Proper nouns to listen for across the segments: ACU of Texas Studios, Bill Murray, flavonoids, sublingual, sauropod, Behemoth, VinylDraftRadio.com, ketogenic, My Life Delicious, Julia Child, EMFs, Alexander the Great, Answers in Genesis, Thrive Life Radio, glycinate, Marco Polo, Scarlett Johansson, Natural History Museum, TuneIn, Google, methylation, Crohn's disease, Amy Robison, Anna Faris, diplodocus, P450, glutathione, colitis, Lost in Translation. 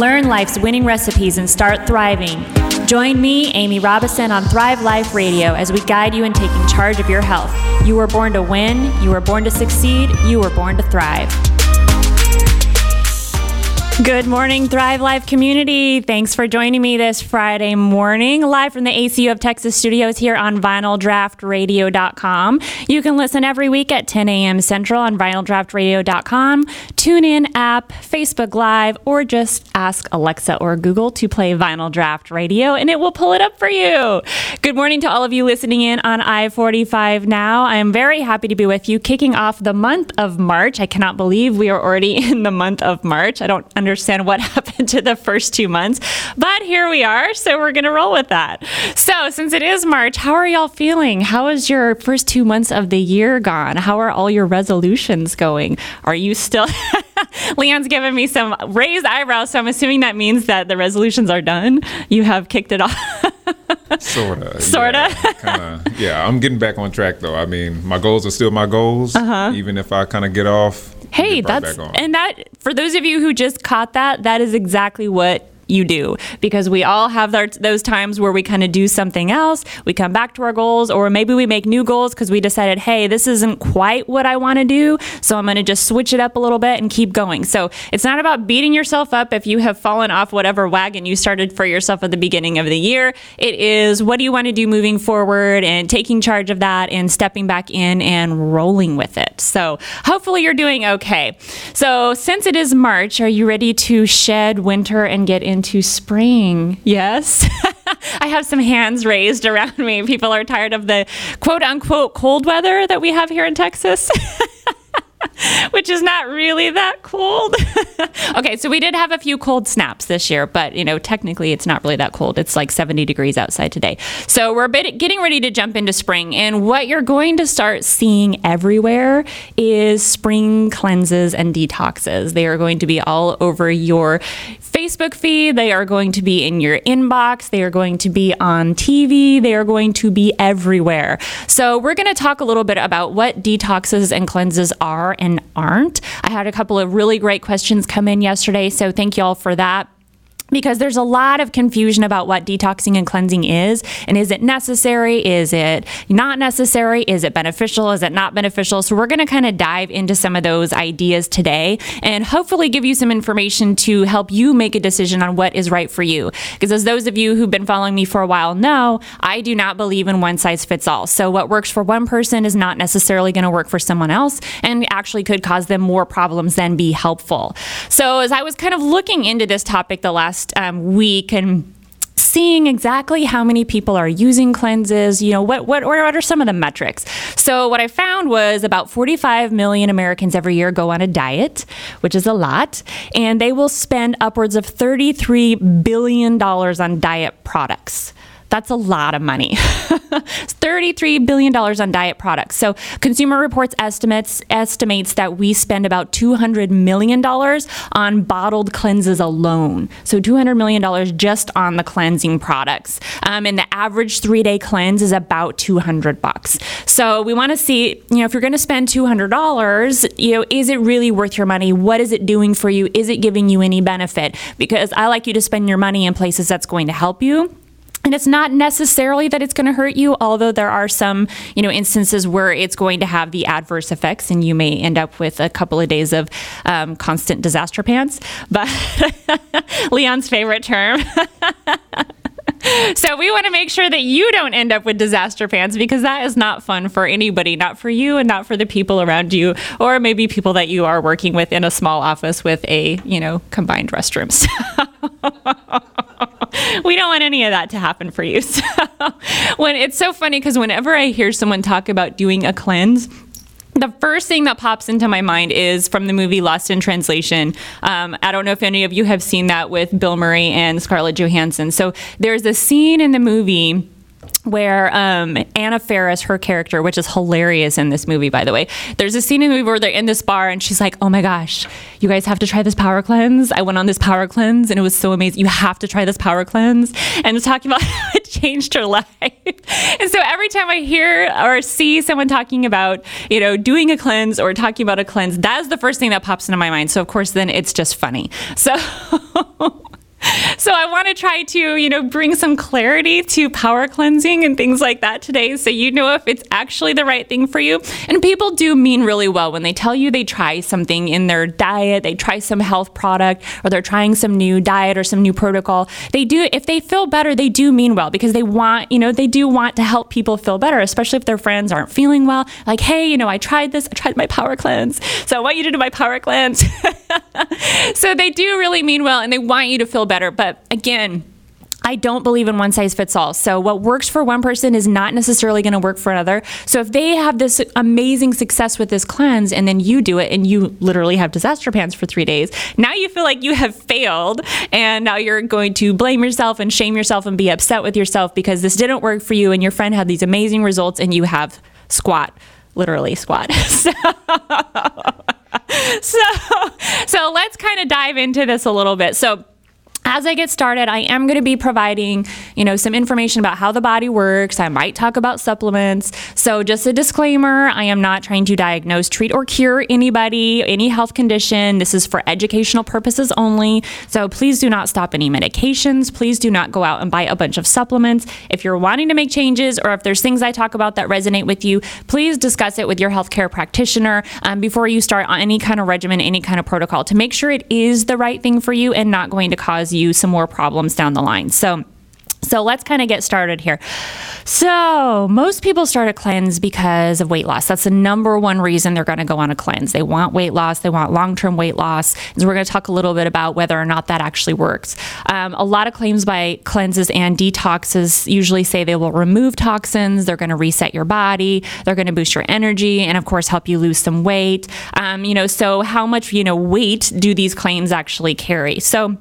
Learn life's winning recipes and start thriving. Join me, Amy Robison, on Thrive Life Radio as we guide you in taking charge of your health. You were born to win, you were born to succeed, you were born to thrive. Good morning, Thrive Life community. Thanks for joining me this Friday morning, live from the ACU of Texas Studios here on VinylDraftRadio.com. You can listen every week at 10 a.m. Central on VinylDraftRadio.com, TuneIn app, Facebook Live, or just ask Alexa or Google to play Vinyl Draft Radio, and it will pull it up for you. Good morning to all of you listening in on I-45 now. I am very happy to be with you, kicking off the month of March. I cannot believe we are already in the month of March. I don't understand what happened to the first 2 months, but here we are, so we're gonna roll with that. So since it is March, how are y'all feeling? How is your first 2 months of the year gone? How are all your resolutions going? Are you still Leon's giving me some raised eyebrows, so I'm assuming that means that the resolutions are done. You have kicked it off. Sorta. Yeah, I'm getting back on track though. I mean, my goals are still my goals, even if I kind of get off. Hey, that's and that for those of you who just caught that, that is exactly what you do, because we all have those times where we kind of do something else, we come back to our goals, or maybe we make new goals because we decided, hey, this isn't quite what I want to do, so I'm going to just switch it up a little bit and keep going. So it's not about beating yourself up if you have fallen off whatever wagon you started for yourself at the beginning of the year. It is, what do you want to do moving forward, and taking charge of that and stepping back in and rolling with it. So hopefully you're doing okay. So since it is March, are you ready to shed winter and get into spring? Yes. I have some hands raised around me. People are tired of the quote unquote cold weather that we have here in Texas. Which is not really that cold. Okay, so we did have a few cold snaps this year, but you know, technically it's not really that cold. It's like 70 degrees outside today. So we're getting ready to jump into spring, and what you're going to start seeing everywhere is spring cleanses and detoxes. They are going to be all over your Facebook feed. They are going to be in your inbox. They are going to be on TV. They are going to be everywhere. So we're going to talk a little bit about what detoxes and cleanses are and aren't. I had a couple of really great questions come in yesterday, so thank you all for that, because there's a lot of confusion about what detoxing and cleansing is, and is it necessary? Is it not necessary? Is it beneficial? Is it not beneficial? So we're going to kind of dive into some of those ideas today and hopefully give you some information to help you make a decision on what is right for you. Because as those of you who've been following me for a while know, I do not believe in one size fits all. So what works for one person is not necessarily going to work for someone else, and actually could cause them more problems than be helpful. So as I was kind of looking into this topic the last week and seeing exactly how many people are using cleanses, you know, what are some of the metrics? So what I found was about 45 million Americans every year go on a diet, which is a lot, and they will spend upwards of $33 billion on diet products. That's a lot of money. $33 billion on diet products. So Consumer Reports estimates that we spend about $200 million on bottled cleanses alone. So $200 million just on the cleansing products. And the average 3-day cleanse is about $200. So we want to see, you know, if you're going to spend $200, you know, is it really worth your money? What is it doing for you? Is it giving you any benefit? Because I like you to spend your money in places that's going to help you. And it's not necessarily that it's going to hurt you, although there are some, you know, instances where it's going to have the adverse effects, and you may end up with a couple of days of constant disaster pants. But Leon's favorite term. So we want to make sure that you don't end up with disaster pants, because that is not fun for anybody, not for you and not for the people around you, or maybe people that you are working with in a small office with a, you know, combined restroom. So we don't want any of that to happen for you. So when it's so funny, because whenever I hear someone talk about doing a cleanse, the first thing that pops into my mind is from the movie Lost in Translation. I don't know if any of you have seen that with Bill Murray and Scarlett Johansson. So there's a scene in the movie where Anna Faris, her character, which is hilarious in this movie, by the way, there's a scene in the movie where they're in this bar and she's like, oh my gosh, you guys have to try this power cleanse. I went on this power cleanse and it was so amazing. You have to try this power cleanse. And it's talking about changed her life. And so every time I hear or see someone talking about, you know, doing a cleanse or talking about a cleanse, that's the first thing that pops into my mind. So of course, then it's just funny. So so I want to try to, you know, bring some clarity to power cleansing and things like that today, so you know if it's actually the right thing for you. And people do mean really well when they tell you they try something in their diet, they try some health product, or they're trying some new diet or some new protocol. They do, if they feel better, they do mean well, because they want, you know, they do want to help people feel better, especially if their friends aren't feeling well. Like, hey, you know, I tried this, I tried my power cleanse, so I want you to do my power cleanse. So they do really mean well, and they want you to feel better. But again, I don't believe in one size fits all. So what works for one person is not necessarily going to work for another. So if they have this amazing success with this cleanse and then you do it and you literally have disaster pants for 3 days, now you feel like you have failed, and now you're going to blame yourself and shame yourself and be upset with yourself because this didn't work for you and your friend had these amazing results and you have squat, literally squat. So let's kind of dive into this a little bit. So as I get started, I am going to be providing, you know, some information about how the body works. I might talk about supplements. So just a disclaimer, I am not trying to diagnose, treat, or cure anybody, any health condition. This is for educational purposes only. So please do not stop any medications. Please do not go out and buy a bunch of supplements. If you're wanting to make changes, or if there's things I talk about that resonate with you, please discuss it with your healthcare practitioner before you start on any kind of regimen, any kind of protocol, to make sure it is the right thing for you and not going to cause you some more problems down the line. So let's kind of get started here. So most people start a cleanse because of weight loss. That's the number one reason they're going to go on a cleanse. They want weight loss. They want long-term weight loss. So we're going to talk a little bit about whether or not that actually works. A lot of claims by cleanses and detoxes usually say they will remove toxins. They're going to reset your body. They're going to boost your energy and, of course, help you lose some weight. So how much, weight do these claims actually carry? So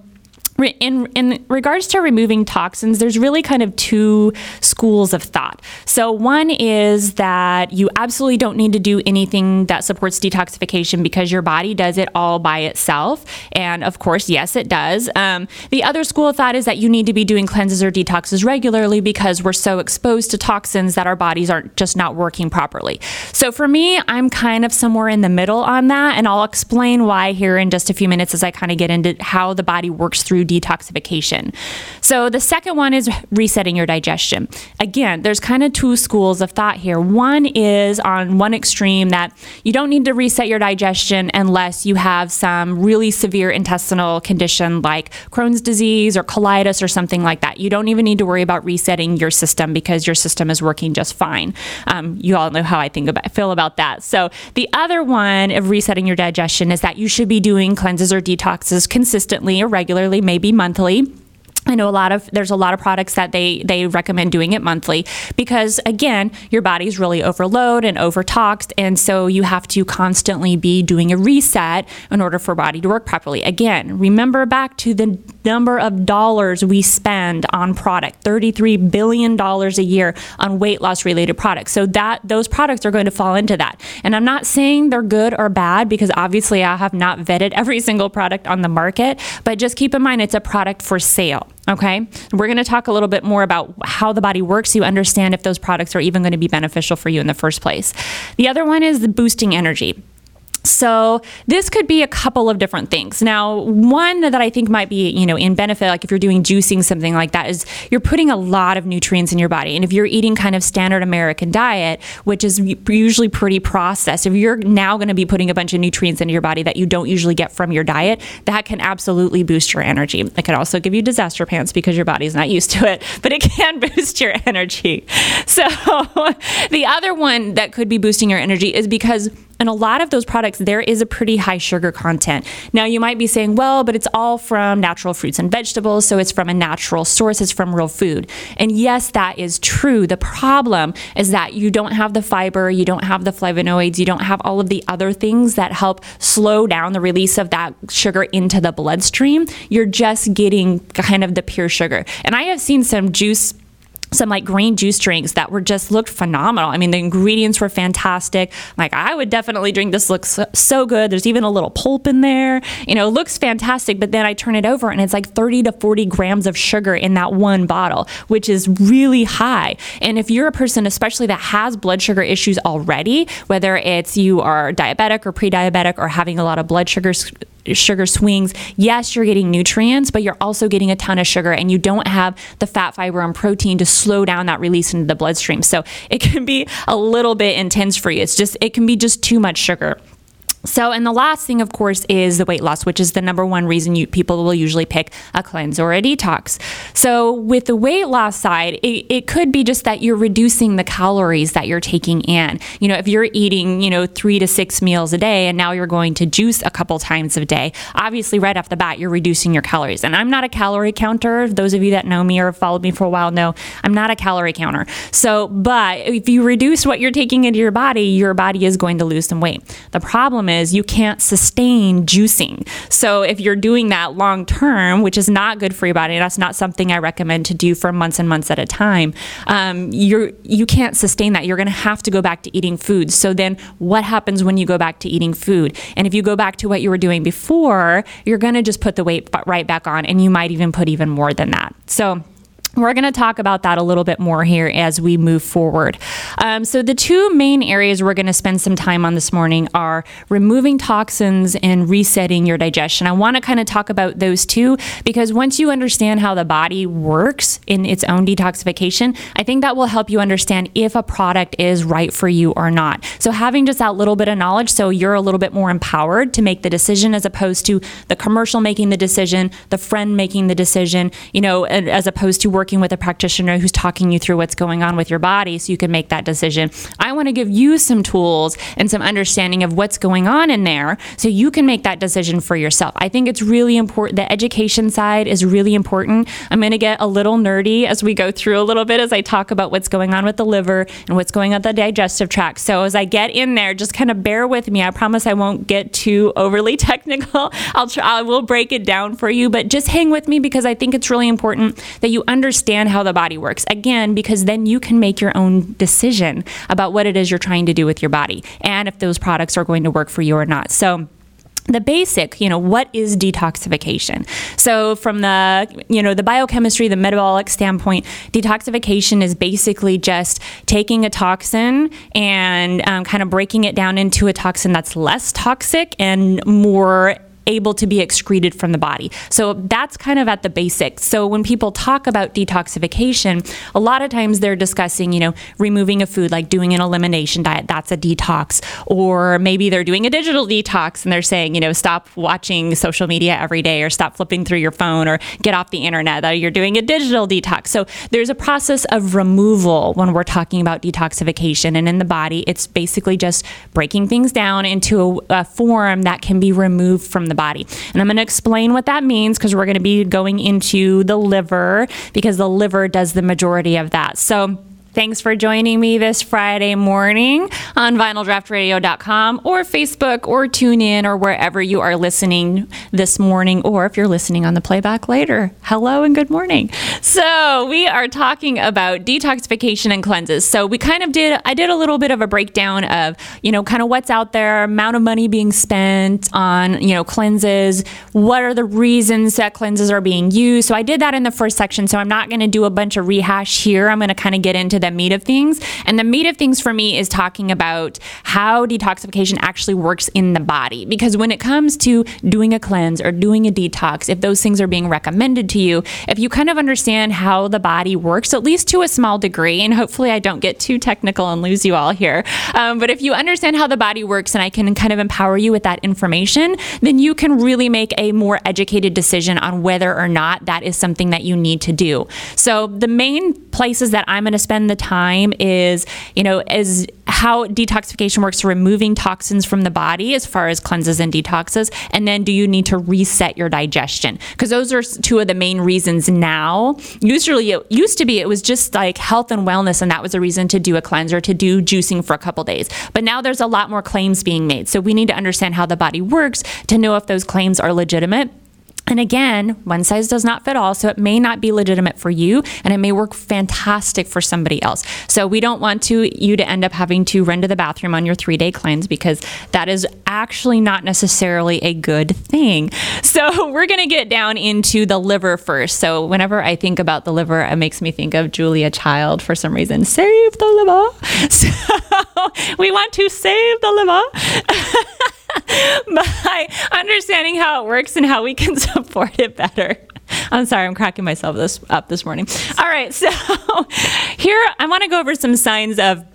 in regards to removing toxins, there's really kind of two schools of thought. So one is that you absolutely don't need to do anything that supports detoxification because your body does it all by itself. And of course, yes, it does. The other school of thought is that you need to be doing cleanses or detoxes regularly because we're so exposed to toxins that our bodies aren't just not working properly. So for me, I'm kind of somewhere in the middle on that. And I'll explain why here in just a few minutes as I kind of get into how the body works through detoxification. So the second one is resetting your digestion. Again, there's kind of two schools of thought here. One is on one extreme that you don't need to reset your digestion unless you have some really severe intestinal condition like Crohn's disease or colitis or something like that. You don't even need to worry about resetting your system because your system is working just fine. You all know how I feel about that. So the other one of resetting your digestion is that you should be doing cleanses or detoxes consistently or regularly, maybe monthly. I know there's a lot of products that they recommend doing it monthly because, again, your body's really overloaded and overtoxed, and so you have to constantly be doing a reset in order for body to work properly. Again, remember back to the number of dollars we spend on product, $33 billion a year on weight loss related products. So that those products are going to fall into that. And I'm not saying they're good or bad because obviously I have not vetted every single product on the market, but just keep in mind it's a product for sale. Okay, we're going to talk a little bit more about how the body works so you understand if those products are even going to be beneficial for you in the first place. The other one is the boosting energy. So this could be a couple of different things. Now, one that I think might be, in benefit, like if you're doing juicing, something like that, is you're putting a lot of nutrients in your body. And if you're eating kind of standard American diet, which is usually pretty processed, if you're now going to be putting a bunch of nutrients into your body that you don't usually get from your diet, that can absolutely boost your energy. It could also give you disaster pants because your body's not used to it, but it can boost your energy. So the other one that could be boosting your energy is because in a lot of those products, there is a pretty high sugar content. Now, you might be saying, well, but it's all from natural fruits and vegetables, so it's from a natural source, it's from real food. And yes, that is true. The problem is that you don't have the fiber, you don't have the flavonoids, you don't have all of the other things that help slow down the release of that sugar into the bloodstream. You're just getting kind of the pure sugar. And I have seen some juice some like green juice drinks that were just looked phenomenal. I mean, the ingredients were fantastic. Like, I would definitely drink this. Looks so good. There's even a little pulp in there. You know, it looks fantastic. But then I turn it over and it's like 30 to 40 grams of sugar in that one bottle, which is really high. And if you're a person, especially that has blood sugar issues already, whether it's you are diabetic or pre-diabetic or having a lot of blood sugar swings, yes, you're getting nutrients, but you're also getting a ton of sugar, and you don't have the fat, fiber, and protein to slow down that release into the bloodstream. So it can be a little bit intense for you. It can be just too much sugar. So, and the last thing, of course, is the weight loss, which is the number one reason people will usually pick a cleanse or a detox. So with the weight loss side, it could be just that you're reducing the calories that you're taking in. You know, if you're eating, 3 to 6 meals a day, and now you're going to juice a couple times a day, obviously right off the bat, you're reducing your calories. And I'm not a calorie counter. Those of you that know me or have followed me for a while know I'm not a calorie counter. So, but if you reduce what you're taking into your body is going to lose some weight. The problem is you can't sustain juicing. So if you're doing that long term, which is not good for your body, that's not something I recommend to do for months and months at a time, you can't sustain that. You're going to have to go back to eating food. So then what happens when you go back to eating food? And if you go back to what you were doing before, you're going to just put the weight right back on, and you might even put even more than that. So we're going to talk about that a little bit more here as we move forward. So the two main areas we're going to spend some time on this morning are removing toxins and resetting your digestion. I want to kind of talk about those two, because once you understand how the body works in its own detoxification, I think that will help you understand if a product is right for you or not. So having just that little bit of knowledge, so you're a little bit more empowered to make the decision, as opposed to the commercial making the decision, the friend making the decision, as opposed to working with a practitioner who's talking you through what's going on with your body so you can make that decision. I want to give you some tools and some understanding of what's going on in there so you can make that decision for yourself. I think it's really important. The education side is really important. I'm going to get a little nerdy as we go through a little bit as I talk about what's going on with the liver and what's going on with the digestive tract. So as I get in there, just kind of bear with me. I promise I won't get too overly technical. I will break it down for you, but just hang with me, because I think it's really important that you understand how the body works, again, because then you can make your own decision about what it is you're trying to do with your body and if those products are going to work for you or not. So the basic, what is detoxification? So from the, the biochemistry, the metabolic standpoint, detoxification is basically just taking a toxin and kind of breaking it down into a toxin that's less toxic and more able to be excreted from the body. So that's kind of at the basics. So when people talk about detoxification, a lot of times they're discussing, removing a food, like doing an elimination diet, that's a detox. Or maybe they're doing a digital detox and they're saying, stop watching social media every day, or stop flipping through your phone, or get off the internet, that you're doing a digital detox. So there's a process of removal when we're talking about detoxification. And in the body, it's basically just breaking things down into a form that can be removed from the body. And I'm going to explain what that means, because we're going to be going into the liver, because the liver does the majority of that. So thanks for joining me this Friday morning on VinylDraftRadio.com or Facebook or TuneIn or wherever you are listening this morning, or if you're listening on the playback later. Hello and good morning. So we are talking about detoxification and cleanses. So we kind of I did a little bit of a breakdown of, kind of what's out there, amount of money being spent on, cleanses, what are the reasons that cleanses are being used. So I did that in the first section. So I'm not going to do a bunch of rehash here. I'm going to kind of get into the meat of things. And the meat of things for me is talking about how detoxification actually works in the body. Because when it comes to doing a cleanse or doing a detox, if those things are being recommended to you, if you kind of understand how the body works, at least to a small degree, and hopefully I don't get too technical and lose you all here. But if you understand how the body works and I can kind of empower you with that information, then you can really make a more educated decision on whether or not that is something that you need to do. So the main places that I'm going to spend the time is, is how detoxification works, removing toxins from the body as far as cleanses and detoxes, and then do you need to reset your digestion? Because those are two of the main reasons now. Usually it used to be, it was just like health and wellness, and that was a reason to do a cleanse or to do juicing for a couple days. But now there's a lot more claims being made. So we need to understand how the body works to know if those claims are legitimate. And again, one size does not fit all, so it may not be legitimate for you, and it may work fantastic for somebody else. So we don't want you to end up having to run to the bathroom on your 3-day cleanse, because that is actually not necessarily a good thing. So we're going to get down into the liver first. So whenever I think about the liver, it makes me think of Julia Child for some reason. Save the liver. So we want to save the liver. By understanding how it works and how we can support it better. I'm sorry, I'm cracking myself up this morning. All right, so here I want to go over some signs of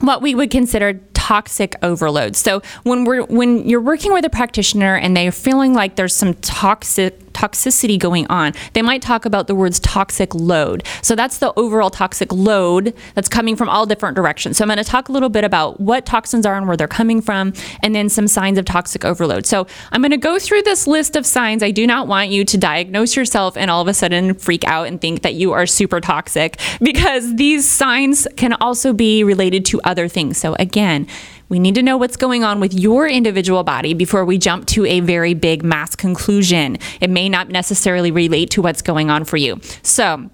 what we would consider toxic overload. So when you're working with a practitioner and they're feeling like there's some toxicity going on, they might talk about the words toxic load. So that's the overall toxic load that's coming from all different directions. So I'm going to talk a little bit about what toxins are and where they're coming from, and then some signs of toxic overload. So I'm going to go through this list of signs. I do not want you to diagnose yourself and all of a sudden freak out and think that you are super toxic, because these signs can also be related to other things. So again, we need to know what's going on with your individual body before we jump to a very big mass conclusion. It may not necessarily relate to what's going on for you. So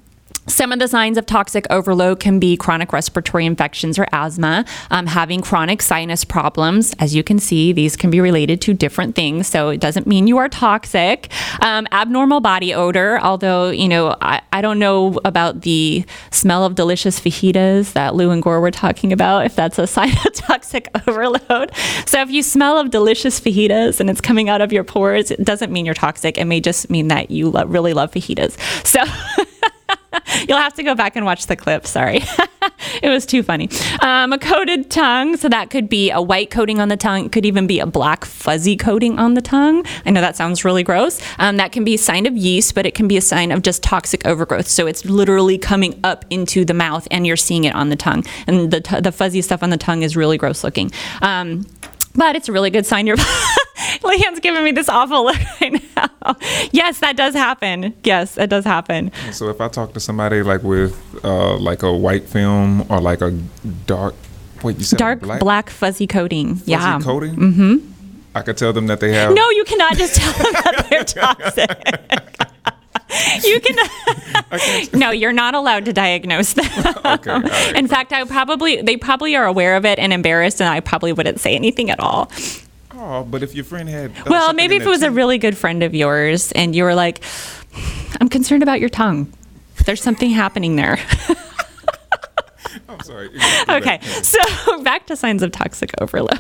some of the signs of toxic overload can be chronic respiratory infections or asthma, having chronic sinus problems. As you can see, these can be related to different things, so it doesn't mean you are toxic. Abnormal body odor, although, you know, I don't know about the smell of delicious fajitas that Lou and Gore were talking about, if that's a sign of toxic overload. So if you smell of delicious fajitas and it's coming out of your pores, it doesn't mean you're toxic. It may just mean that you really love fajitas. So you'll have to go back and watch the clip. Sorry. It was too funny. A coated tongue. So that could be a white coating on the tongue. It could even be a black fuzzy coating on the tongue. I know that sounds really gross. That can be a sign of yeast, but it can be a sign of just toxic overgrowth. So it's literally coming up into the mouth and you're seeing it on the tongue. And the fuzzy stuff on the tongue is really gross looking. But it's a really good sign. Leanne's giving me this awful look right now. Yes, that does happen. Yes, it does happen. So if I talk to somebody like with like a white film or like a dark black fuzzy coating. Fuzzy coating? Mm-hmm. I could tell them that they have. No, you cannot just tell them that they're toxic. You can. No, you're not allowed to diagnose them. Okay, right. In fact, they probably are aware of it and embarrassed, and I probably wouldn't say anything at all. Oh, but if your friend had... Well, maybe if it was a really good friend of yours and you were like, I'm concerned about your tongue. There's something happening there. I'm sorry. Okay, so back to signs of toxic overload.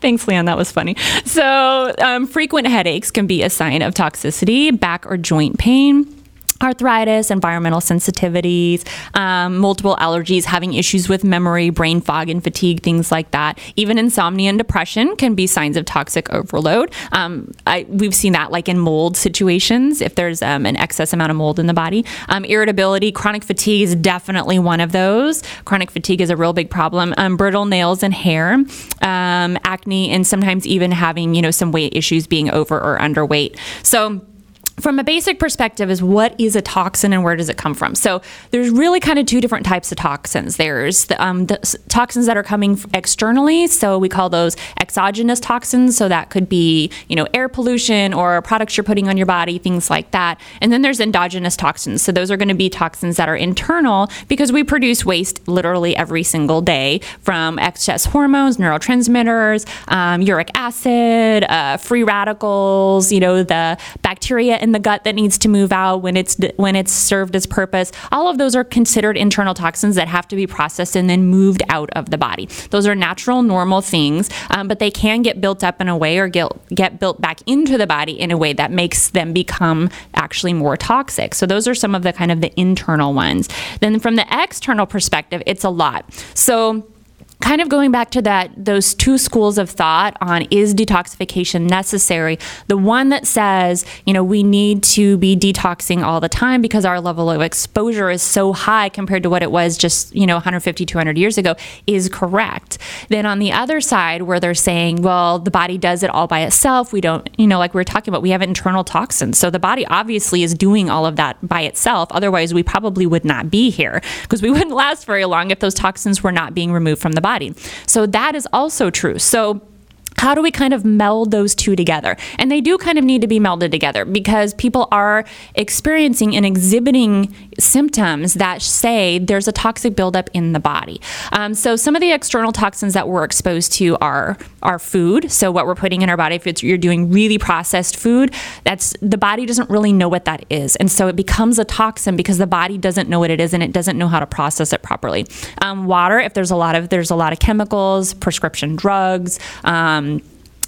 Thanks, Leon. That was funny. So frequent headaches can be a sign of toxicity, back or joint pain, arthritis, environmental sensitivities, multiple allergies, having issues with memory, brain fog and fatigue, things like that. Even insomnia and depression can be signs of toxic overload. We've seen that like in mold situations, if there's an excess amount of mold in the body. Irritability, chronic fatigue is definitely one of those. Chronic fatigue is a real big problem. Brittle nails and hair, acne, and sometimes even having, some weight issues, being over or underweight. So from a basic perspective is what is a toxin and where does it come from? So there's really kind of two different types of toxins. There's the toxins that are coming externally. So we call those exogenous toxins. So that could be, air pollution or products you're putting on your body, things like that. And then there's endogenous toxins. So those are going to be toxins that are internal, because we produce waste literally every single day from excess hormones, neurotransmitters, uric acid, free radicals, the bacteria in the gut that needs to move out when it's served its purpose. All of those are considered internal toxins that have to be processed and then moved out of the body. Those are natural, normal things, but they can get built up in a way or get built back into the body in a way that makes them become actually more toxic. So those are some of the kind of the internal ones. Then from the external perspective, it's a lot. So kind of going back to those two schools of thought on, is detoxification necessary? The one that says, we need to be detoxing all the time because our level of exposure is so high compared to what it was just, 150, 200 years ago, is correct. Then on the other side, where they're saying, well, the body does it all by itself. We don't, like we were talking about, we have internal toxins. So the body obviously is doing all of that by itself. Otherwise, we probably would not be here, because we wouldn't last very long if those toxins were not being removed from the body. So that is also true. So How do we kind of meld those two together? And they do kind of need to be melded together, because people are experiencing and exhibiting symptoms that say there's a toxic buildup in the body. So some of the external toxins that we're exposed to are our food. So what we're putting in our body, if you're doing really processed food, that's the body doesn't really know what that is. And so it becomes a toxin because the body doesn't know what it is and it doesn't know how to process it properly. Water, if there's a lot of chemicals, prescription drugs,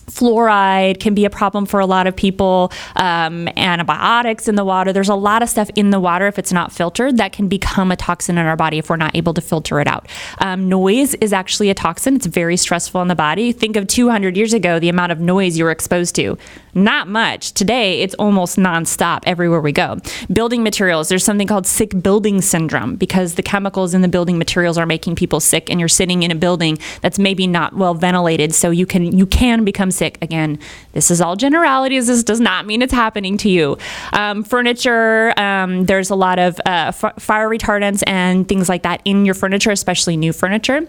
fluoride can be a problem for a lot of people, antibiotics in the water. There's a lot of stuff in the water, if it's not filtered, that can become a toxin in our body if we're not able to filter it out. Noise is actually a toxin. It's very stressful on the body. Think of 200 years ago, the amount of noise you were exposed to. Not much. Today, it's almost nonstop everywhere we go. Building materials, there's something called sick building syndrome, because the chemicals in the building materials are making people sick, and you're sitting in a building that's maybe not well ventilated, so you can become sick. Again, this is all generalities. This does not mean it's happening to you. Furniture, there's a lot of fire retardants and things like that in your furniture, especially new furniture.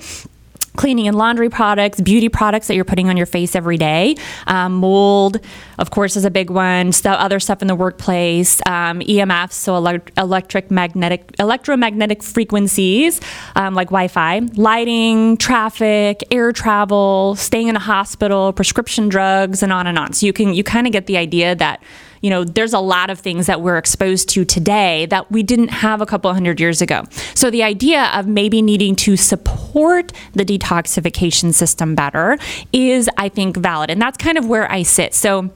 Cleaning and laundry products, beauty products that you're putting on your face every day. Mold, of course, is a big one. Other stuff in the workplace. EMFs, so electromagnetic frequencies, like Wi-Fi. Lighting, traffic, air travel, staying in a hospital, prescription drugs, and on and on. So you kind of get the idea that, you know, there's a lot of things that we're exposed to today that we didn't have a couple hundred years ago. So the idea of maybe needing to support the detoxification system better is, I think, valid. And that's kind of where I sit. So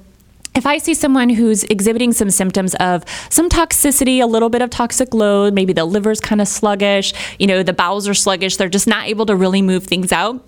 if I see someone who's exhibiting some symptoms of some toxicity, a little bit of toxic load, maybe the liver's kind of sluggish, you know, the bowels are sluggish, they're just not able to really move things out.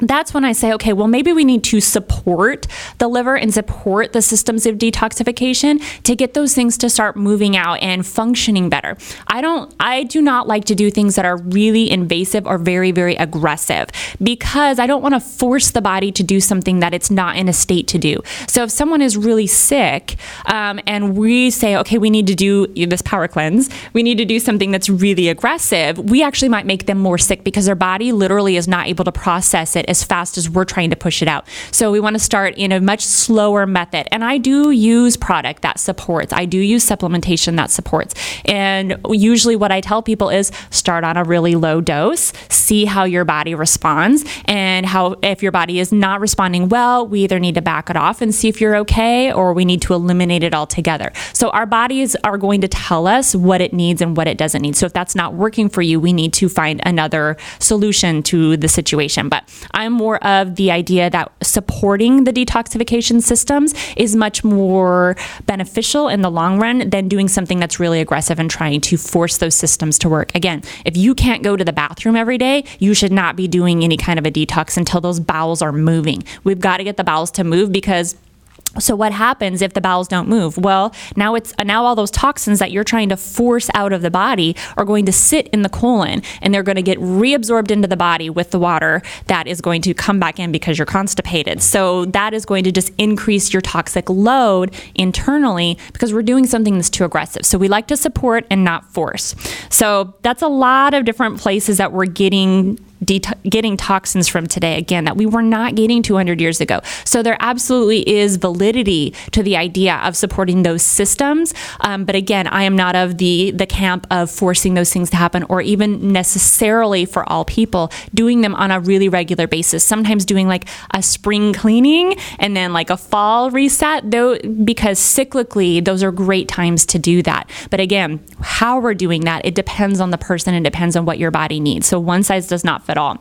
That's when I say, okay, well, maybe we need to support the liver and support the systems of detoxification to get those things to start moving out and functioning better. I do not like to do things that are really invasive or very, very aggressive, because I don't want to force the body to do something that it's not in a state to do. So if someone is really sick, and we say, okay, we need to do this power cleanse, we need to do something that's really aggressive, we actually might make them more sick, because their body literally is not able to process it as fast as we're trying to push it out. So we want to start in a much slower method. And I do use product that supports. I do use supplementation that supports. And usually what I tell people is start on a really low dose, see how your body responds, and how if your body is not responding well, we either need to back it off and see if you're okay, or we need to eliminate it altogether. So our bodies are going to tell us what it needs and what it doesn't need. So if that's not working for you, we need to find another solution to the situation. But I'm more of the idea that supporting the detoxification systems is much more beneficial in the long run than doing something that's really aggressive and trying to force those systems to work. Again, if you can't go to the bathroom every day, you should not be doing any kind of a detox until those bowels are moving. We've got to get the bowels to move, because so what happens if the bowels don't move? Well, now all those toxins that you're trying to force out of the body are going to sit in the colon, and they're going to get reabsorbed into the body with the water that is going to come back in because you're constipated. So that is going to just increase your toxic load internally, because we're doing something that's too aggressive. So we like to support and not force. So that's a lot of different places that we're getting toxins from today, again, that we were not getting 200 years ago. So there absolutely is validity to the idea of supporting those systems. But again, I am not of the camp of forcing those things to happen, or even necessarily for all people, doing them on a really regular basis. Sometimes doing like a spring cleaning and then like a fall reset, though, because cyclically, those are great times to do that. But again, how we're doing that, it depends on the person and depends on what your body needs. So one size does not fit at all.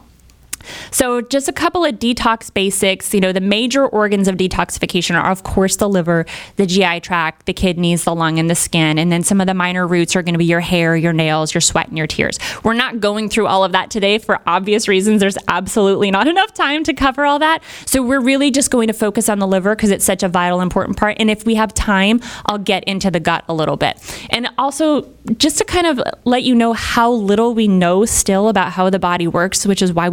So just a couple of detox basics. You know, the major organs of detoxification are, of course, the liver, the GI tract, the kidneys, the lung, and the skin. And then some of the minor roots are going to be your hair, your nails, your sweat, and your tears. We're not going through all of that today for obvious reasons. There's absolutely not enough time to cover all that. So we're really just going to focus on the liver because it's such a vital, important part. And if we have time, I'll get into the gut a little bit. And also, just to kind of let you know how little we know still about how the body works, which is why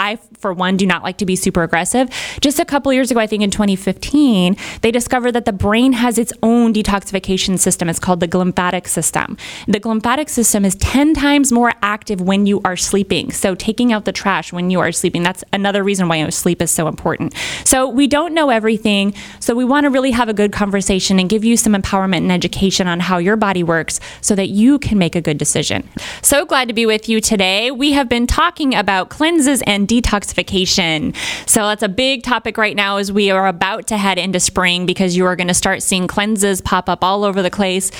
I for one, do not like to be super aggressive. Just a couple years ago, I think in 2015, they discovered that the brain has its own detoxification system. It's called the glymphatic system. The glymphatic system is 10 times more active when you are sleeping. So taking out the trash when you are sleeping, that's another reason why sleep is so important. So we don't know everything. So we want to really have a good conversation and give you some empowerment and education on how your body works so that you can make a good decision. So glad to be with you today. We have been talking about cleanses and detoxification. So that's a big topic right now as we are about to head into spring, because you are going to start seeing cleanses pop up all over the place,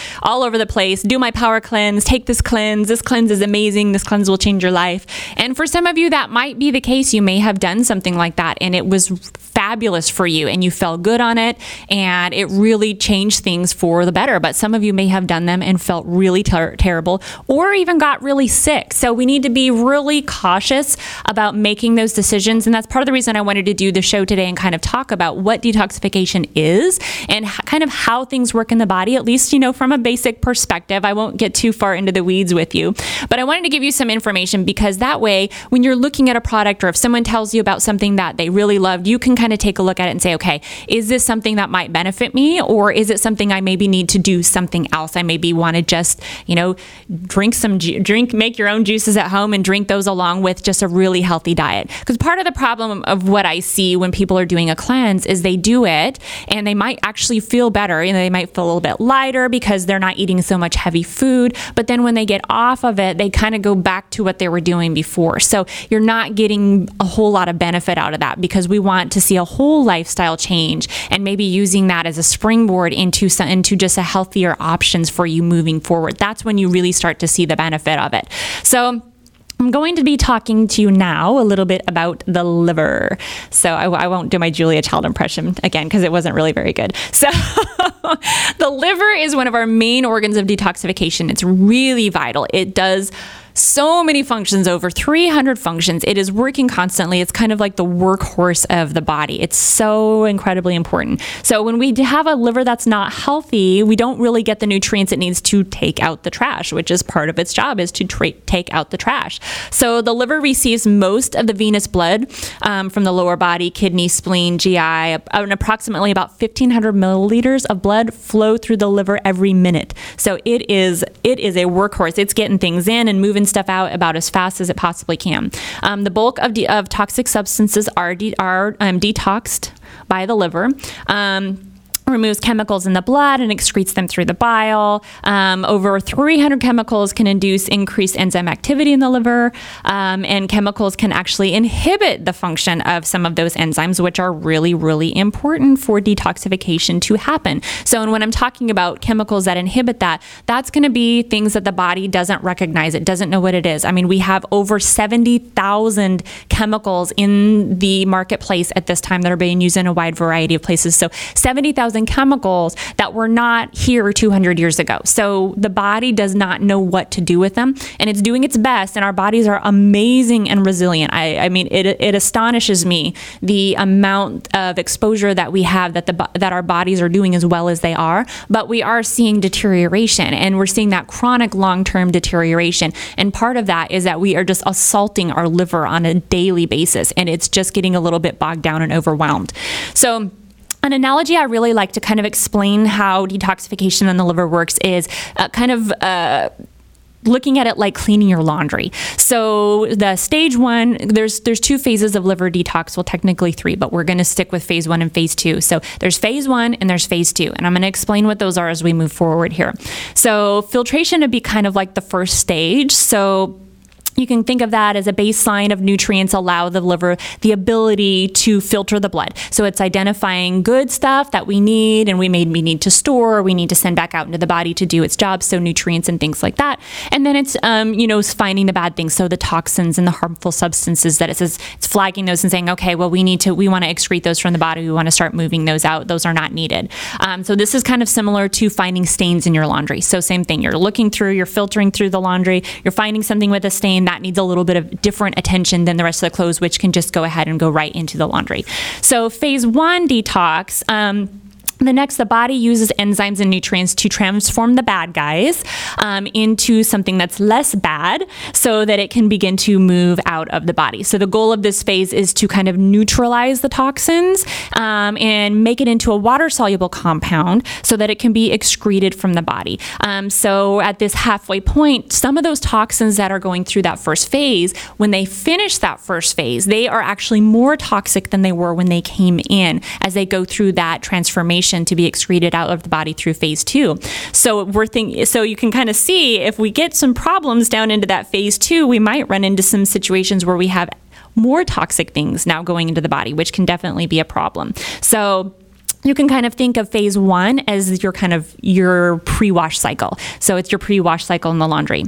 Do my power cleanse, take this cleanse. This cleanse is amazing. This cleanse will change your life. And for some of you, that might be the case. You may have done something like that and it was fabulous for you and you felt good on it and it really changed things for the better. But some of you may have done them and felt really terrible or even got really sick. So we need to be really cautious about making those decisions. And that's part of the reason I wanted to do the show today and kind of talk about what detoxification is and kind of how things work in the body, at least, you know, from a basic perspective. I won't get too far into the weeds with you, but I wanted to give you some information because that way, when you're looking at a product or if someone tells you about something that they really loved, you can kind of take a look at it and say, okay, is this something that might benefit me? Or is it something I maybe need to do something else? I maybe want to just, you know, make your own juices at home and drink those along with just a really healthy diet. Because part of the problem of what I see when people are doing a cleanse is they do it and they might actually feel better. You know, they might feel a little bit lighter because they're not eating so much heavy food. But then when they get off of it, they kind of go back to what they were doing before. So you're not getting a whole lot of benefit out of that because we want to see a whole lifestyle change and maybe using that as a springboard into just a healthier options for you moving forward. That's when you really start to see the benefit of it. So I'm going to be talking to you now a little bit about the liver. So I won't do my Julia Child impression again because it wasn't really very good. So the liver is one of our main organs of detoxification. It's really vital. It does so many functions, over 300 functions. It is working constantly. It's kind of like the workhorse of the body. It's so incredibly important. So when we have a liver that's not healthy, we don't really get the nutrients it needs to take out the trash, which is part of its job, is to take out the trash. So the liver receives most of the venous blood from the lower body, kidney, spleen, GI, and approximately about 1,500 milliliters of blood flow through the liver every minute. So it is a workhorse. It's getting things in and moving stuff out about as fast as it possibly can. The bulk of toxic substances are detoxed by the liver. Removes chemicals in the blood and excretes them through the bile. Over 300 chemicals can induce increased enzyme activity in the liver, and chemicals can actually inhibit the function of some of those enzymes, which are really, really important for detoxification to happen. So, and when I'm talking about chemicals that inhibit that, that's going to be things that the body doesn't recognize. It doesn't know what it is. I mean, we have over 70,000 chemicals in the marketplace at this time that are being used in a wide variety of places. So 70,000 chemicals that were not here 200 years ago. So the body does not know what to do with them, and it's doing its best, and our bodies are amazing and resilient. I mean, it astonishes me the amount of exposure that we have that our bodies are doing as well as they are, but we are seeing deterioration, and we're seeing that chronic long-term deterioration, and part of that is that we are just assaulting our liver on a daily basis, and it's just getting a little bit bogged down and overwhelmed. So an analogy I really like to kind of explain how detoxification in the liver works is looking at it like cleaning your laundry. So the stage one, there's two phases of liver detox. Well, technically three, but we're going to stick with phase one and phase two. So there's phase one and there's phase two. And I'm going to explain what those are as we move forward here. So filtration would be kind of like the first stage. So you can think of that as a baseline of nutrients allow the liver the ability to filter the blood. So it's identifying good stuff that we need and we need to store, we need to send back out into the body to do its job, so nutrients and things like that. And then it's, finding the bad things, so the toxins and the harmful substances that it says, it's flagging those and saying, okay, well, we want to excrete those from the body, we want to start moving those out, those are not needed. So this is kind of similar to finding stains in your laundry. So same thing, you're looking through, you're filtering through the laundry, you're finding something with a stain that needs a little bit of different attention than the rest of the clothes, which can just go ahead and go right into the laundry. So phase one detox, The next, the body uses enzymes and nutrients to transform the bad guys into something that's less bad so that it can begin to move out of the body. So the goal of this phase is to kind of neutralize the toxins and make it into a water-soluble compound so that it can be excreted from the body. So at this halfway point, some of those toxins that are going through that first phase, when they finish that first phase, they are actually more toxic than they were when they came in as they go through that transformation to be excreted out of the body through phase two. So so you can kind of see if we get some problems down into that phase two, we might run into some situations where we have more toxic things now going into the body, which can definitely be a problem. So you can kind of think of phase one as your pre-wash cycle. So it's your pre-wash cycle in the laundry.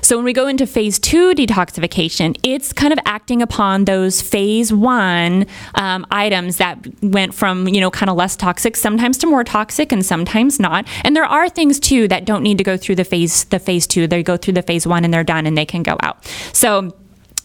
So when we go into phase two detoxification, it's kind of acting upon those phase one items that went from, kind of less toxic, sometimes to more toxic and sometimes not. And there are things too that don't need to go through the phase two. They go through the phase one and they're done and they can go out. So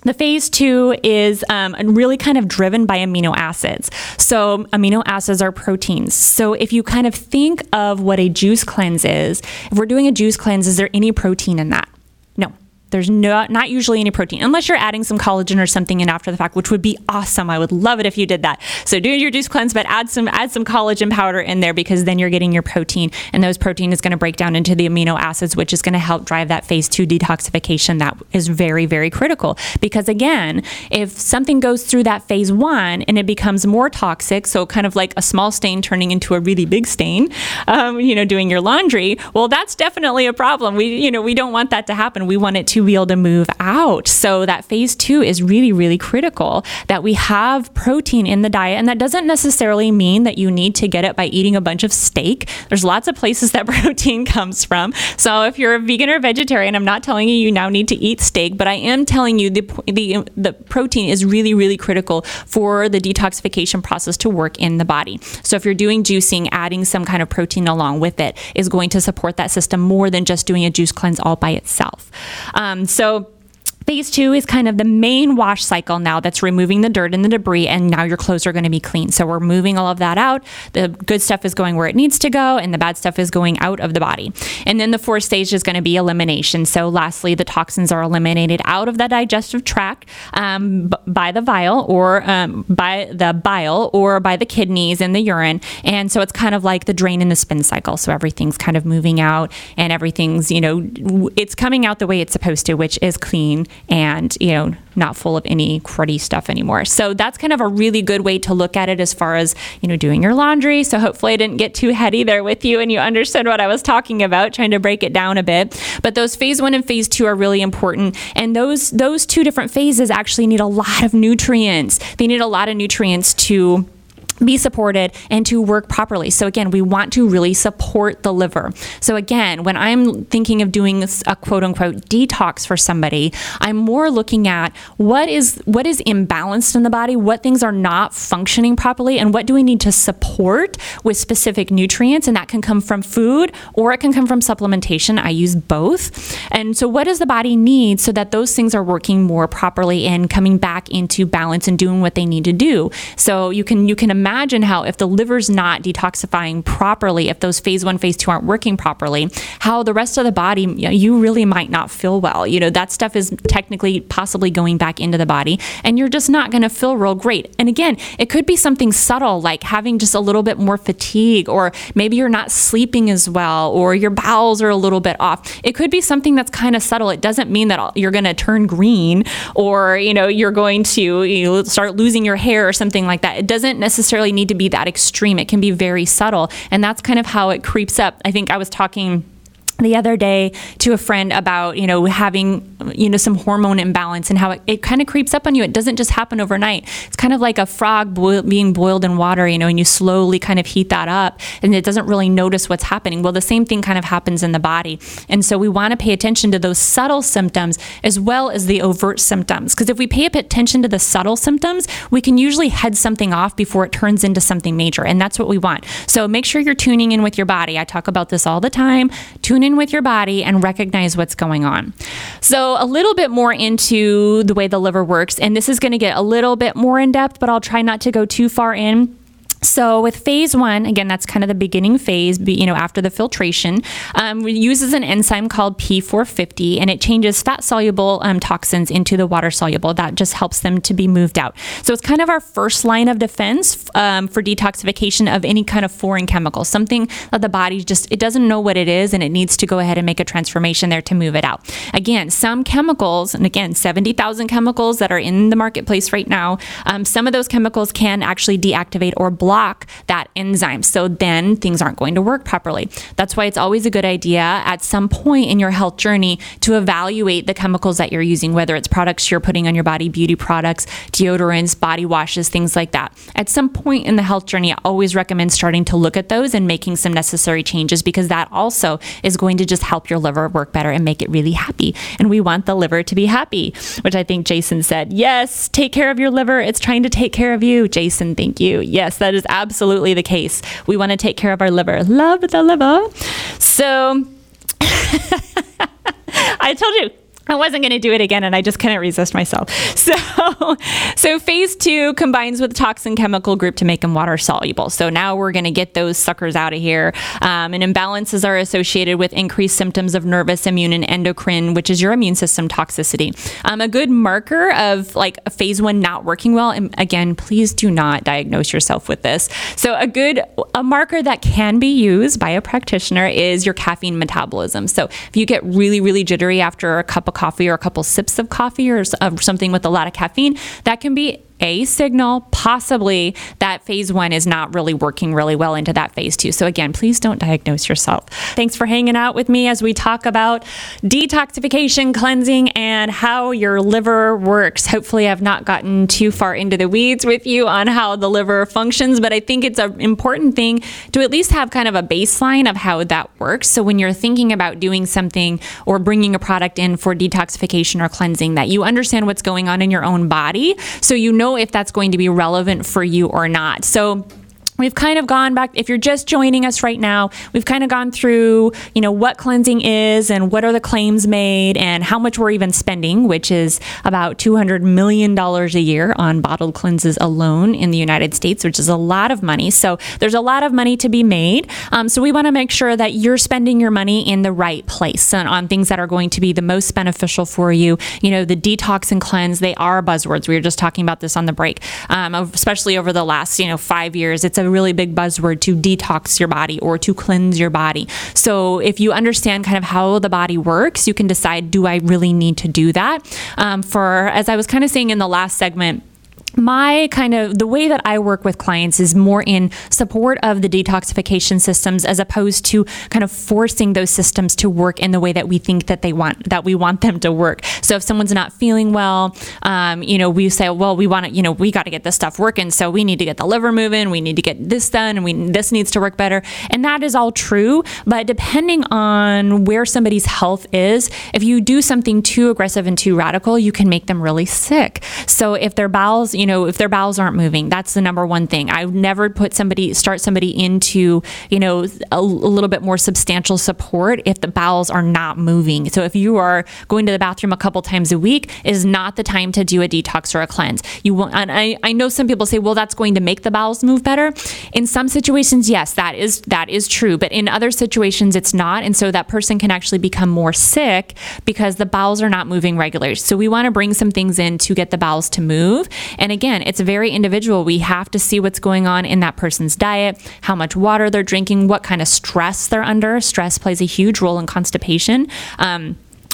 the phase two is really kind of driven by amino acids. So amino acids are proteins. So if you kind of think of what a juice cleanse is, if we're doing a juice cleanse, is there any protein in that? No. There's not usually any protein, unless you're adding some collagen or something in after the fact, which would be awesome. I would love it if you did that. So do your juice cleanse, but add some collagen powder in there, because then you're getting your protein, and those protein is going to break down into the amino acids, which is going to help drive that phase two detoxification. That is very, very critical, because again, if something goes through that phase one and it becomes more toxic, so kind of like a small stain turning into a really big stain, doing your laundry, well, that's definitely a problem. We don't want that to happen. We want it to be able to move out. So that phase two is really, really critical, that we have protein in the diet. And that doesn't necessarily mean that you need to get it by eating a bunch of steak. There's lots of places that protein comes from. So if you're a vegan or vegetarian, I'm not telling you now need to eat steak, but I am telling you the protein is really, really critical for the detoxification process to work in the body. So if you're doing juicing, adding some kind of protein along with it is going to support that system more than just doing a juice cleanse all by itself. So phase two is kind of the main wash cycle now, that's removing the dirt and the debris, and now your clothes are going to be clean. So we're moving all of that out. The good stuff is going where it needs to go, and the bad stuff is going out of the body. And then the fourth stage is going to be elimination. So lastly, the toxins are eliminated out of the digestive tract by the bile, or by the kidneys and the urine. And so it's kind of like the drain and the spin cycle. So everything's kind of moving out, and everything's, it's coming out the way it's supposed to, which is clean and not full of any cruddy stuff anymore. So that's kind of a really good way to look at it as far as doing your laundry. So hopefully I didn't get too heady there with you, and you understood what I was talking about, trying to break it down a bit. But those phase one and phase two are really important, and those two different phases actually need a lot of nutrients. They need a lot of nutrients to be supported and to work properly. So again, we want to really support the liver. So again, when I'm thinking of doing a quote unquote detox for somebody, I'm more looking at what is imbalanced in the body, what things are not functioning properly, and what do we need to support with specific nutrients. And that can come from food, or it can come from supplementation. I use both. And so what does the body need so that those things are working more properly and coming back into balance and doing what they need to do? So you can imagine how, if the liver's not detoxifying properly, if those phase one, phase two aren't working properly, how the rest of the body, you really might not feel well. That stuff is technically possibly going back into the body, and you're just not going to feel real great. And again, it could be something subtle, like having just a little bit more fatigue, or maybe you're not sleeping as well, or your bowels are a little bit off. It could be something that's kind of subtle. It doesn't mean that you're going to turn green, or you're going to start losing your hair or something like that. It doesn't necessarily need to be that extreme. It can be very subtle, and that's kind of how it creeps up. I think I was talking the other day to a friend about, having, some hormone imbalance, and how it kind of creeps up on you. It doesn't just happen overnight. It's kind of like a frog being boiled in water, and you slowly kind of heat that up, and it doesn't really notice what's happening. Well, the same thing kind of happens in the body. And so we want to pay attention to those subtle symptoms as well as the overt symptoms. Because if we pay attention to the subtle symptoms, we can usually head something off before it turns into something major. And that's what we want. So make sure you're tuning in with your body. I talk about this all the time. Tune in with your body and recognize what's going on. So a little bit more into the way the liver works, and this is going to get a little bit more in depth, but I'll try not to go too far in. So with phase one, again, that's kind of the beginning phase, you know, after the filtration, it uses an enzyme called P450, and it changes fat-soluble toxins into the water-soluble. That just helps them to be moved out. So it's kind of our first line of defense for detoxification of any kind of foreign chemical, something that the body just, it doesn't know what it is, and it needs to go ahead and make a transformation there to move it out. Again, some chemicals, and again, 70,000 chemicals that are in the marketplace right now, some of those chemicals can actually deactivate or block that enzyme. So then things aren't going to work properly. That's why it's always a good idea at some point in your health journey to evaluate the chemicals that you're using, whether it's products you're putting on your body, beauty products, deodorants, body washes, things like that. At some point in the health journey, I always recommend starting to look at those and making some necessary changes, because that also is going to just help your liver work better and make it really happy. And we want the liver to be happy, which I think Jason said, yes, take care of your liver. It's trying to take care of you. Jason, thank you. Yes, that is absolutely the case. We want to take care of our liver. Love the liver. So I told you I wasn't going to do it again, and I just couldn't resist myself. So phase two combines with toxin chemical group to make them water soluble. So now we're going to get those suckers out of here. And imbalances are associated with increased symptoms of nervous, immune, and endocrine, which is your immune system toxicity. A good marker of like a phase one not working well, and again, please do not diagnose yourself with this. So a marker that can be used by a practitioner is your caffeine metabolism. So if you get really, really jittery after a cup of coffee or a couple sips of coffee or something with a lot of caffeine, that can be a signal possibly that phase one is not really working really well into that phase two. So again, please don't diagnose yourself. Thanks for hanging out with me as we talk about detoxification, cleansing, and how your liver works. Hopefully I've not gotten too far into the weeds with you on how the liver functions, but I think it's an important thing to at least have kind of a baseline of how that works. So when you're thinking about doing something or bringing a product in for detoxification or cleansing, that you understand what's going on in your own body, so you know if that's going to be relevant for you or not. So we've kind of gone back, if you're just joining us right now, we've kind of gone through, you know, what cleansing is and what are the claims made and how much we're even spending, which is about $200 million a year on bottled cleanses alone in the United States, which is a lot of money. So there's a lot of money to be made. So we want to make sure that you're spending your money in the right place and on things that are going to be the most beneficial for you. You know, the detox and cleanse, they are buzzwords. We were just talking about this on the break, especially over the last, 5 years. It's a really big buzzword to detox your body or to cleanse your body. So if you understand kind of how the body works, you can decide, do I really need to do that? As I was kind of saying in the last segment, the way that I work with clients is more in support of the detoxification systems as opposed to kind of forcing those systems to work in the way that we think that we want them to work. So if someone's not feeling well, we say, well, we want to, we got to get this stuff working. So we need to get the liver moving. We need to get this done, and this needs to work better. And that is all true. But depending on where somebody's health is, if you do something too aggressive and too radical, you can make them really sick. So if their bowels, if their bowels aren't moving, that's the number one thing. I would never start somebody into, a little bit more substantial support if the bowels are not moving. So if you are going to the bathroom a couple times a week, is not the time to do a detox or a cleanse. I know some people say, well, that's going to make the bowels move better. In some situations, yes, that is true. But in other situations, it's not. And so that person can actually become more sick because the bowels are not moving regularly. So we want to bring some things in to get the bowels to move. And again, it's very individual. We have to see what's going on in that person's diet, how much water they're drinking, what kind of stress they're under. Stress plays a huge role in constipation.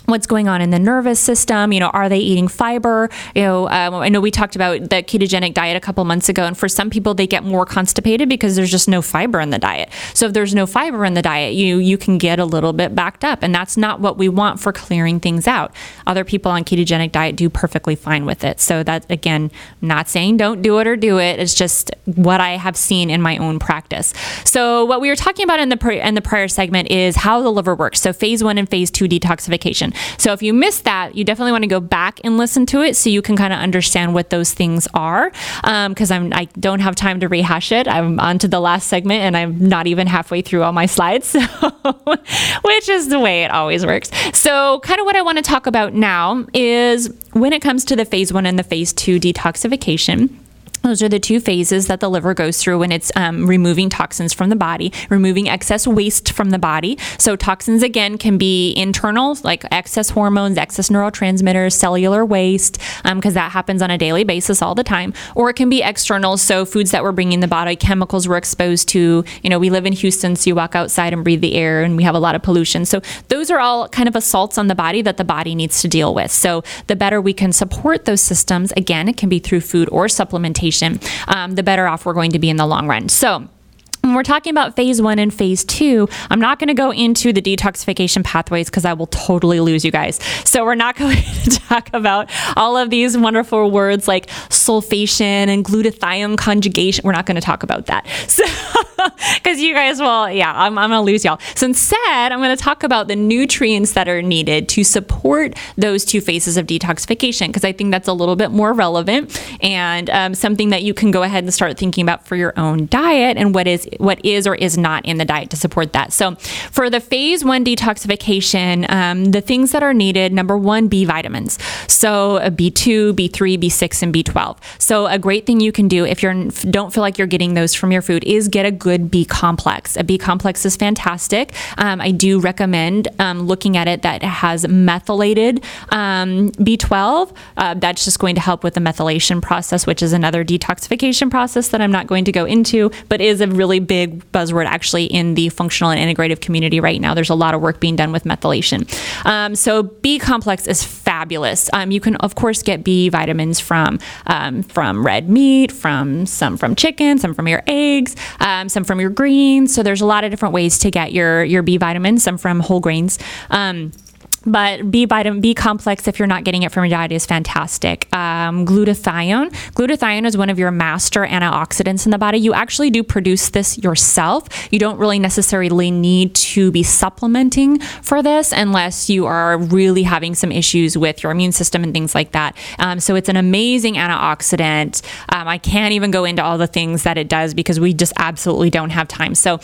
What's going on in the nervous system? Are they eating fiber? I know we talked about the ketogenic diet a couple months ago, and for some people, they get more constipated because there's just no fiber in the diet. So if there's no fiber in the diet, you can get a little bit backed up, and that's not what we want for clearing things out. Other people on ketogenic diet do perfectly fine with it. So that, again, not saying don't do it or do it. It's just what I have seen in my own practice. So what we were talking about in the prior segment is how the liver works. So phase one and phase two detoxification. So if you missed that, you definitely want to go back and listen to it so you can kind of understand what those things are, because I don't have time to rehash it. I'm on to the last segment, and I'm not even halfway through all my slides, so which is the way it always works. So kind of what I want to talk about now is when it comes to the phase one and the phase two detoxification, Those are the two phases that the liver goes through when it's removing toxins from the body, removing excess waste from the body. So toxins, again, can be internal, like excess hormones, excess neurotransmitters, cellular waste, because that happens on a daily basis all the time. Or it can be external, so foods that we're bringing in the body, chemicals we're exposed to. You know, we live in Houston, so you walk outside and breathe the air, and we have a lot of pollution. So those are all kind of assaults on the body that the body needs to deal with. So the better we can support those systems, again, it can be through food or supplementation, the better off we're going to be in the long run. So when we're talking about phase one and phase two, I'm not going to go into the detoxification pathways because I will totally lose you guys. So we're not going to talk about all of these wonderful words like sulfation and glutathione conjugation. We're not going to talk about that. So because you guys will, yeah, I'm going to lose y'all. So instead, I'm going to talk about the nutrients that are needed to support those two phases of detoxification, because I think that's a little bit more relevant and something that you can go ahead and start thinking about for your own diet and what is or is not in the diet to support that. So for the phase one detoxification, the things that are needed, number one, B vitamins. So B2, B3, B6, and B12. So a great thing you can do if you don't feel like you're getting those from your food is get a good B complex. A B complex is fantastic. I do recommend looking at it that it has methylated B12. That's just going to help with the methylation process, which is another detoxification process that I'm not going to go into, but is a really big buzzword actually in the functional and integrative community right now. There's a lot of work being done with methylation. So B complex is fabulous. You can of course get B vitamins from red meat, from chicken, some from your eggs, some from your greens. So there's a lot of different ways to get your B vitamins, some from whole grains. But B complex, if you're not getting it from your diet, is fantastic. Glutathione. Glutathione is one of your master antioxidants in the body. You actually do produce this yourself. You don't really necessarily need to be supplementing for this unless you are really having some issues with your immune system and things like that. So it's an amazing antioxidant. I can't even go into all the things that it does because we just absolutely don't have time. So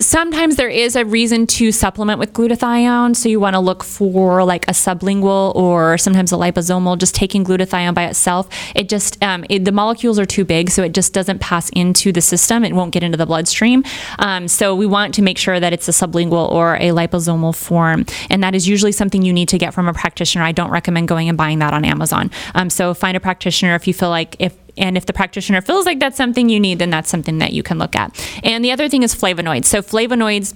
sometimes there is a reason to supplement with glutathione. So you want to look for like a sublingual or sometimes a liposomal. Just taking glutathione by itself, it just the molecules are too big, so it just doesn't pass into the system. It won't get into the bloodstream. So we want to make sure that it's a sublingual or a liposomal form, and that is usually something you need to get from a practitioner. I don't recommend going and buying that on Amazon. So find a practitioner if you feel like if the practitioner feels like that's something you need, then that's something that you can look at. And the other thing is flavonoids. So flavonoids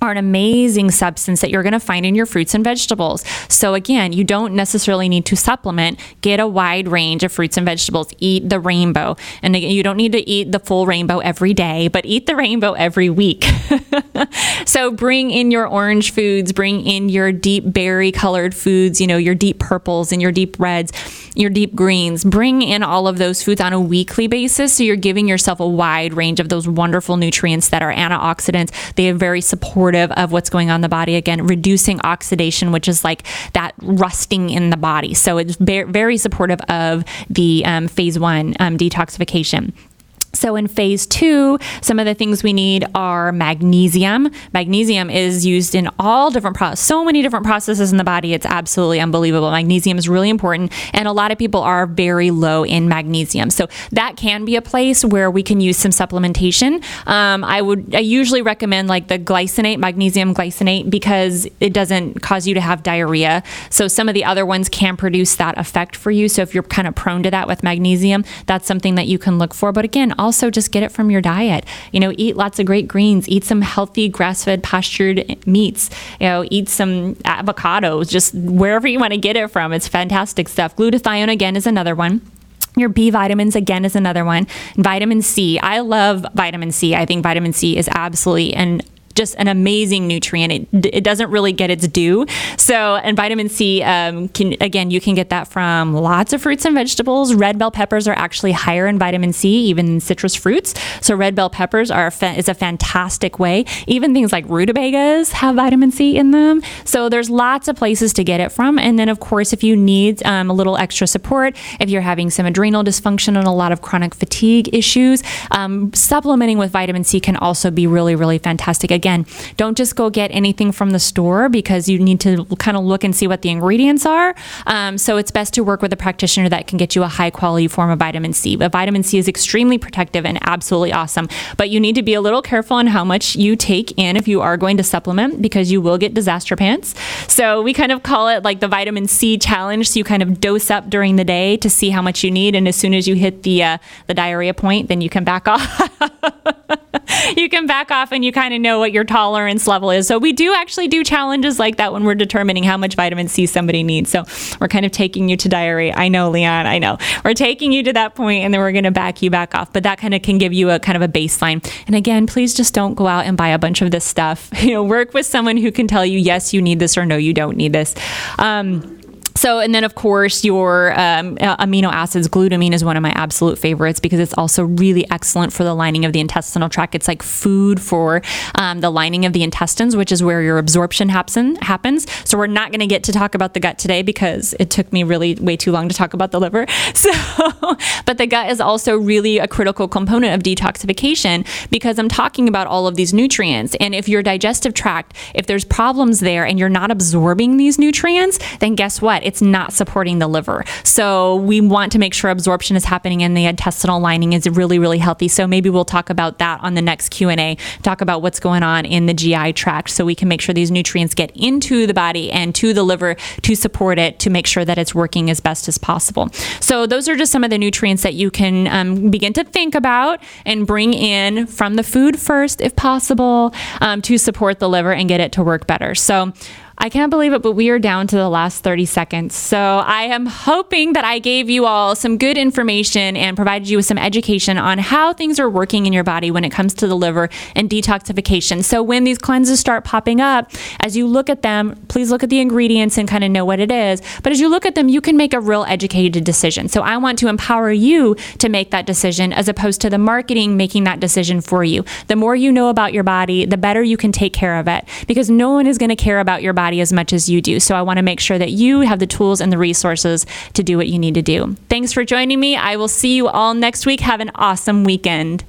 are an amazing substance that you're going to find in your fruits and vegetables. So again, you don't necessarily need to supplement. Get a wide range of fruits and vegetables. Eat the rainbow. And again, you don't need to eat the full rainbow every day, but eat the rainbow every week. So bring in your orange foods, bring in your deep berry colored foods, you know, your deep purples and your deep reds, your deep greens. Bring in all of those foods on a weekly basis, so you're giving yourself a wide range of those wonderful nutrients that are antioxidants. They are very supportive of what's going on in the body. Again, reducing oxidation, which is like that rusting in the body. So it's very supportive of the phase one detoxification. So in phase two, some of the things we need are magnesium. Magnesium is used in all different so many different processes in the body. It's absolutely unbelievable. Magnesium is really important, and a lot of people are very low in magnesium. So that can be a place where we can use some supplementation. I usually recommend like the glycinate, magnesium glycinate, because it doesn't cause you to have diarrhea. So some of the other ones can produce that effect for you. So if you're kind of prone to that with magnesium, that's something that you can look for. But again, also just get it from your diet. You know, eat lots of great greens, eat some healthy grass-fed pastured meats, you know, eat some avocados, just wherever you want to get it from. It's fantastic stuff. Glutathione, again, is another one. Your B vitamins, again, is another one. And vitamin C. I love vitamin C. I think vitamin C is absolutely just an amazing nutrient. It doesn't really get its due. So, and vitamin C, you can get that from lots of fruits and vegetables. Red bell peppers are actually higher in vitamin C, even in citrus fruits. So red bell peppers is a fantastic way. Even things like rutabagas have vitamin C in them. So there's lots of places to get it from. And then of course, if you need a little extra support, if you're having some adrenal dysfunction and a lot of chronic fatigue issues, supplementing with vitamin C can also be really, really fantastic. again, don't just go get anything from the store because you need to kind of look and see what the ingredients are. So it's best to work with a practitioner that can get you a high quality form of vitamin C. But vitamin C is extremely protective and absolutely awesome. But you need to be a little careful on how much you take in if you are going to supplement, because you will get disaster pants. So we kind of call it like the vitamin C challenge. So you kind of dose up during the day to see how much you need. And as soon as you hit the diarrhea point, then you can back off. You can back off and you kind of know what your tolerance level is. So we do actually do challenges like that when we're determining how much vitamin C somebody needs. So we're kind of taking you to diarrhea. I know, Leon, I know. We're taking you to that point and then we're going to back you back off. But that kind of can give you a kind of a baseline. And again, please just don't go out and buy a bunch of this stuff. You know, work with someone who can tell you, yes, you need this, or no, you don't need this. So, and then of course your amino acids, glutamine is one of my absolute favorites because it's also really excellent for the lining of the intestinal tract. It's like food for the lining of the intestines, which is where your absorption happens. So we're not going to get to talk about the gut today because it took me really way too long to talk about the liver. So, but the gut is also really a critical component of detoxification because I'm talking about all of these nutrients. And if your digestive tract, if there's problems there and you're not absorbing these nutrients, then guess what? It's not supporting the liver. So we want to make sure absorption is happening and the intestinal lining is really, really healthy. So maybe we'll talk about that on the next Q&A, talk about what's going on in the GI tract so we can make sure these nutrients get into the body and to the liver to support it, to make sure that it's working as best as possible. So those are just some of the nutrients that you can begin to think about and bring in from the food first, if possible, to support the liver and get it to work better. So I can't believe it, but we are down to the last 30 seconds. So I am hoping that I gave you all some good information and provided you with some education on how things are working in your body when it comes to the liver and detoxification. So when these cleanses start popping up, as you look at them, please look at the ingredients and kind of know what it is. But as you look at them, you can make a real educated decision. So I want to empower you to make that decision as opposed to the marketing making that decision for you. The more you know about your body, the better you can take care of it, because no one is going to care about your body as much as you do. So I want to make sure that you have the tools and the resources to do what you need to do. Thanks for joining me. I will see you all next week. Have an awesome weekend.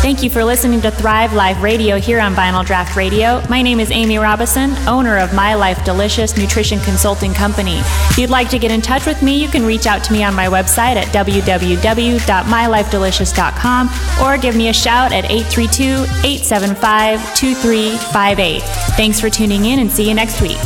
Thank you for listening to Thrive Live Radio here on Vinyl Draft Radio. My name is Amy Robison, owner of My Life Delicious Nutrition Consulting Company. If you'd like to get in touch with me, you can reach out to me on my website at www.mylifedelicious.com or give me a shout at 832-875-2358. Thanks for tuning in and see you next week.